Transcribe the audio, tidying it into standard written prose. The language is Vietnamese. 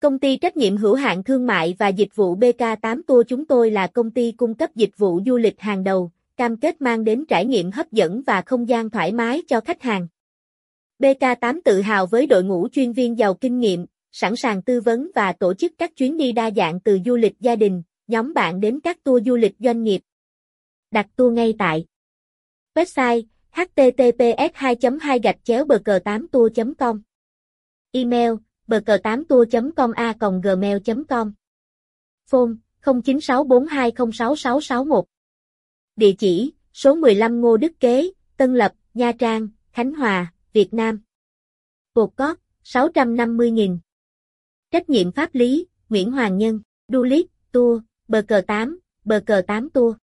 Công ty trách nhiệm hữu hạn thương mại và dịch vụ BK8 Tour. Chúng tôi là công ty cung cấp dịch vụ du lịch hàng đầu, cam kết mang đến trải nghiệm hấp dẫn và không gian thoải mái cho khách hàng. BK8 tự hào với đội ngũ chuyên viên giàu kinh nghiệm, sẵn sàng tư vấn và tổ chức các chuyến đi đa dạng từ du lịch gia đình, nhóm bạn đến các tour du lịch doanh nghiệp. Đặt tour ngay tại website https://bk8tour.com, email bk8tour.com@gmail.com, phone 0964206661, địa chỉ số 15 Ngô Đức Kế, Tân Lập, Nha Trang, Khánh Hòa, Việt Nam, cột cót 650.000. Trách nhiệm pháp lý Nguyễn Hoàng Nhân, Du lịch Tour, BK8 Tour.